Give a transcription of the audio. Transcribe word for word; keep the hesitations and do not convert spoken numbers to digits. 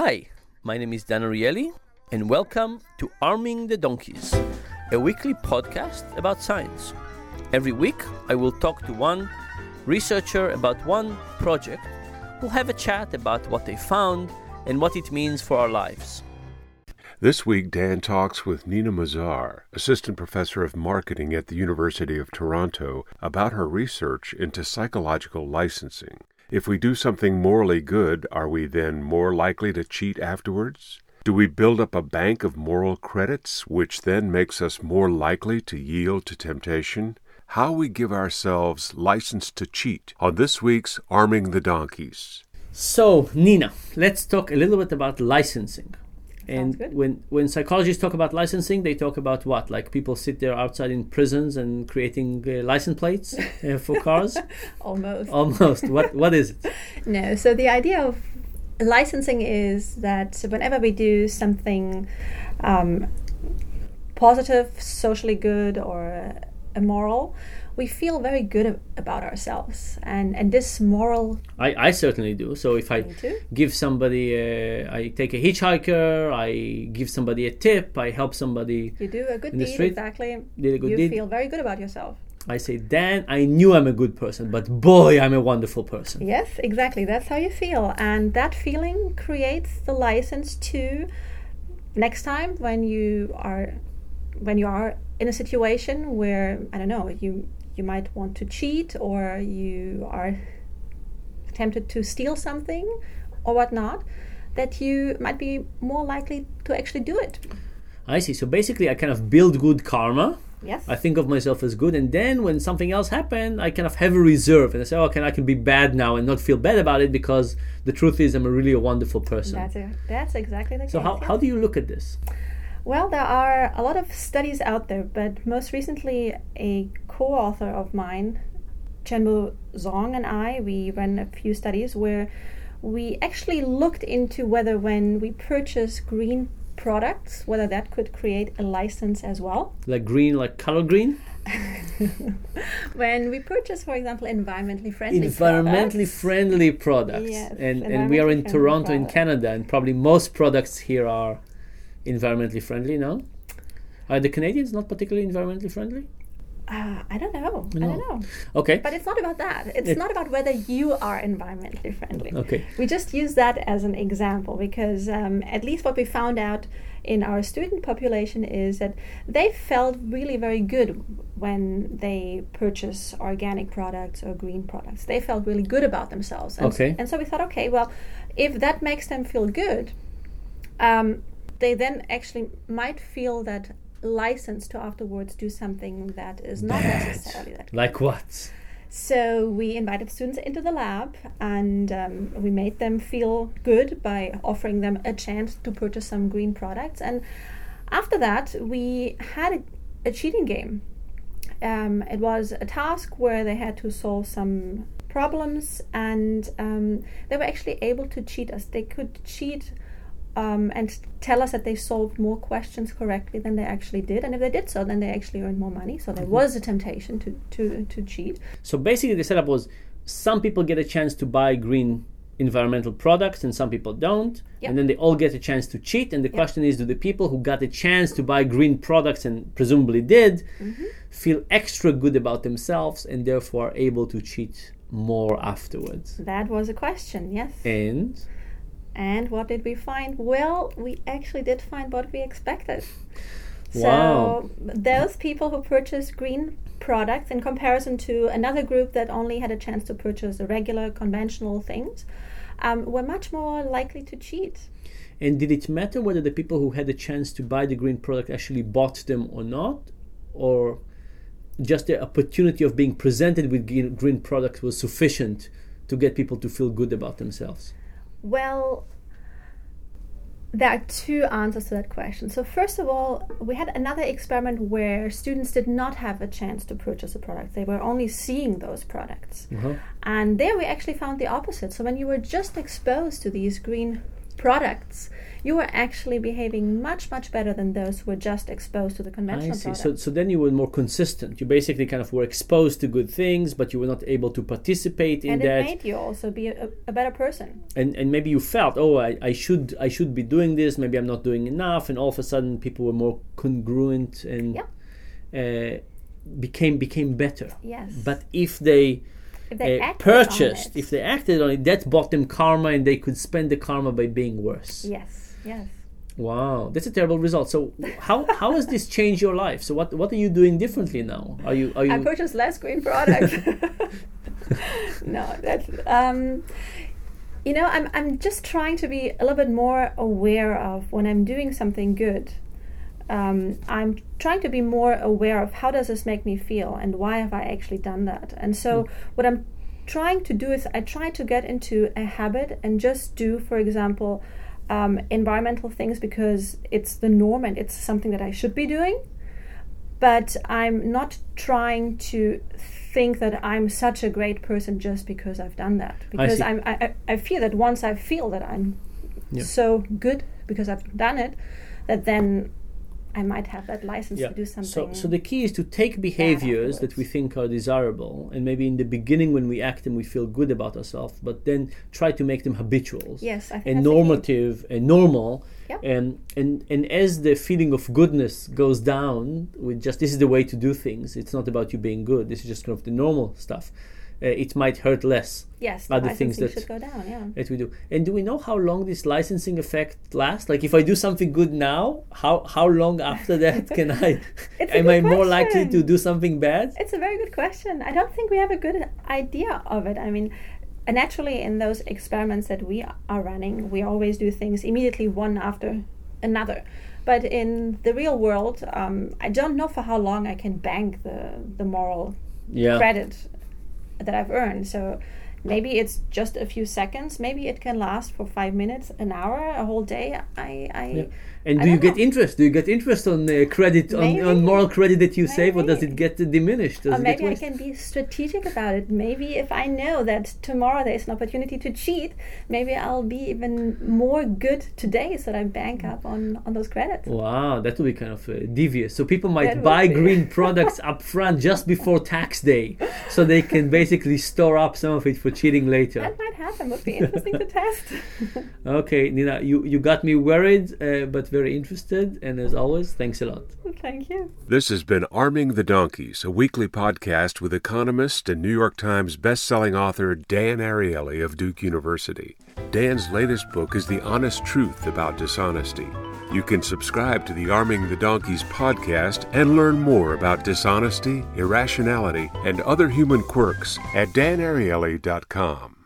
Hi, my name is Dan Ariely, and welcome to Arming the Donkeys, a weekly podcast about science. Every week, I will talk to one researcher about one project. We'll have a chat about what they found and what it means for our lives. This week, Dan talks with Nina Mazar, assistant professor of marketing at the University of Toronto, about her research into psychological licensing. If we do something morally good, are we then more likely to cheat afterwards? Do we build up a bank of moral credits, which then makes us more likely to yield to temptation? How we give ourselves license to cheat on this week's Arming the Donkeys. So, Nina, let's talk a little bit about licensing. And when, when psychologists talk about licensing, they talk about what? Like people sit there outside in prisons and creating uh, license plates uh, for cars? Almost. Almost. What What is it? No. So the idea of licensing is that whenever we do something um, positive, socially good, or immoral, we feel very good about ourselves, and, and this moral... I, I certainly do. So if I give somebody, a, I take a hitchhiker, I give somebody a tip, I help somebody You do a good in the deed, street. Exactly. Did a good you deed. Feel very good about yourself. I say, Dan, I knew I'm a good person, but boy, I'm a wonderful person. Yes, exactly. That's how you feel. And that feeling creates the license to next time when you are when you are in a situation where, I don't know, you... you might want to cheat, or you are tempted to steal something or whatnot, that you might be more likely to actually do it. I see. So basically I kind of build good karma. Yes. I think of myself as good, and then when something else happened, I kind of have a reserve, and I say, oh, can I can be bad now and not feel bad about it, because the truth is I'm a really a wonderful person. That's, a, that's exactly the case. So how, how do you look at this? Well, there are a lot of studies out there, but most recently a co-author of mine, Chen Bu Zong, and I, we ran a few studies where we actually looked into whether when we purchase green products, whether that could create a license as well. Like green, like color green? When we purchase, for example, environmentally friendly environmentally products. friendly products. Yes, and and we are in Toronto, products. in Canada, and probably most products here are environmentally friendly, no? Are the Canadians not particularly environmentally friendly? Uh, I don't know. No. I don't know. Okay. But it's not about that. It's it, not about whether you are environmentally friendly. Okay. We just use that as an example because um, at least what we found out in our student population is that they felt really very good when they purchase organic products or green products. They felt really good about themselves. And okay. So, and so we thought, okay, well, if that makes them feel good, um, they then actually might feel that license to afterwards do something that is not Bad. necessarily that. Like what? So we invited students into the lab, and um, we made them feel good by offering them a chance to purchase some green products. And after that, we had a, a cheating game. Um, it was a task where they had to solve some problems, and um, they were actually able to cheat us. They could cheat Um, and tell us that they solved more questions correctly than they actually did. And if they did so, then they actually earned more money. So there mm-hmm. was a temptation to, to, to cheat. So basically the setup was some people get a chance to buy green environmental products and some people don't. Yep. And then they all get a chance to cheat. And the yep. question is, do the people who got a chance to buy green products and presumably did mm-hmm. feel extra good about themselves and therefore are able to cheat more afterwards? That was a question, yes. And... And what did we find? Well, we actually did find what we expected. Wow. So those people who purchased green products in comparison to another group that only had a chance to purchase the regular conventional things um, were much more likely to cheat. And did it matter whether the people who had a chance to buy the green product actually bought them or not? Or just the opportunity of being presented with green products was sufficient to get people to feel good about themselves? Well, there are two answers to that question. So first of all, we had another experiment where students did not have a chance to purchase a product. They were only seeing those products. Mm-hmm. And there we actually found the opposite. So when you were just exposed to these green products, you are actually behaving much, much better than those who are just exposed to the conventional I see. Products. So, so then you were more consistent. You basically kind of were exposed to good things, but you were not able to participate in and that. And it made you also be a, a better person. And and maybe you felt, oh, I, I should I should be doing this. Maybe I'm not doing enough. And all of a sudden, people were more congruent and yeah. uh, became became better. Yes. But if they If they uh, purchased, if they acted on it, that bought them karma, and they could spend the karma by being worse. Yes, yes. Wow, that's a terrible result. So, how how has this changed your life? So, what what are you doing differently now? Are you are you? I purchased less green products. No, that's um, you know, I'm I'm just trying to be a little bit more aware of when I'm doing something good. Um, I'm trying to be more aware of how does this make me feel and why have I actually done that. And so mm. what I'm trying to do is I try to get into a habit and just do, for example, um, environmental things because it's the norm and it's something that I should be doing. But I'm not trying to think that I'm such a great person just because I've done that. Because I I'm, I, I feel that once I feel that I'm yeah. so good because I've done it, that then I might have that license yeah. to do something. So, so the key is to take behaviors that we think are desirable, and maybe in the beginning when we act them, we feel good about ourselves, but then try to make them habitual yes, I think and normative and normal. Yeah. And, and, and as the feeling of goodness goes down, with just this is the way to do things. It's not about you being good. This is just kind of the normal stuff. Uh, it might hurt less. Yes, other things that should go down, yeah. that we do. And do we know how long this licensing effect lasts? Like, if I do something good now, how how long after that can I? Am I question. more likely to do something bad? It's a very good question. I don't think we have a good idea of it. I mean, naturally, in those experiments that we are running, we always do things immediately one after another. But in the real world, um, I don't know for how long I can bank the the moral yeah. credit that I've earned. So maybe it's just a few seconds, maybe it can last for five minutes, an hour, a whole day. I, I yeah. And I do you get know. interest do you get interest on the credit on, on moral credit that you maybe. save, or does it get diminished? Does or maybe I can be strategic about it. Maybe if I know that tomorrow there's an opportunity to cheat, maybe I'll be even more good today so that I bank up on, on those credits. Wow, that would be kind of uh, devious. So people might that buy green products up front just before tax day so they can basically store up some of it for cheating later. That might happen. Would be interesting to test. Okay, Nina, you, you got me worried, uh, but very interested. And as always, thanks a lot. Thank you. This has been Arming the Donkeys, a weekly podcast with economist and New York Times bestselling author Dan Ariely of Duke University. Dan's latest book is The Honest Truth About Dishonesty. You can subscribe to the Arming the Donkeys podcast and learn more about dishonesty, irrationality, and other human quirks at dan ariely dot com.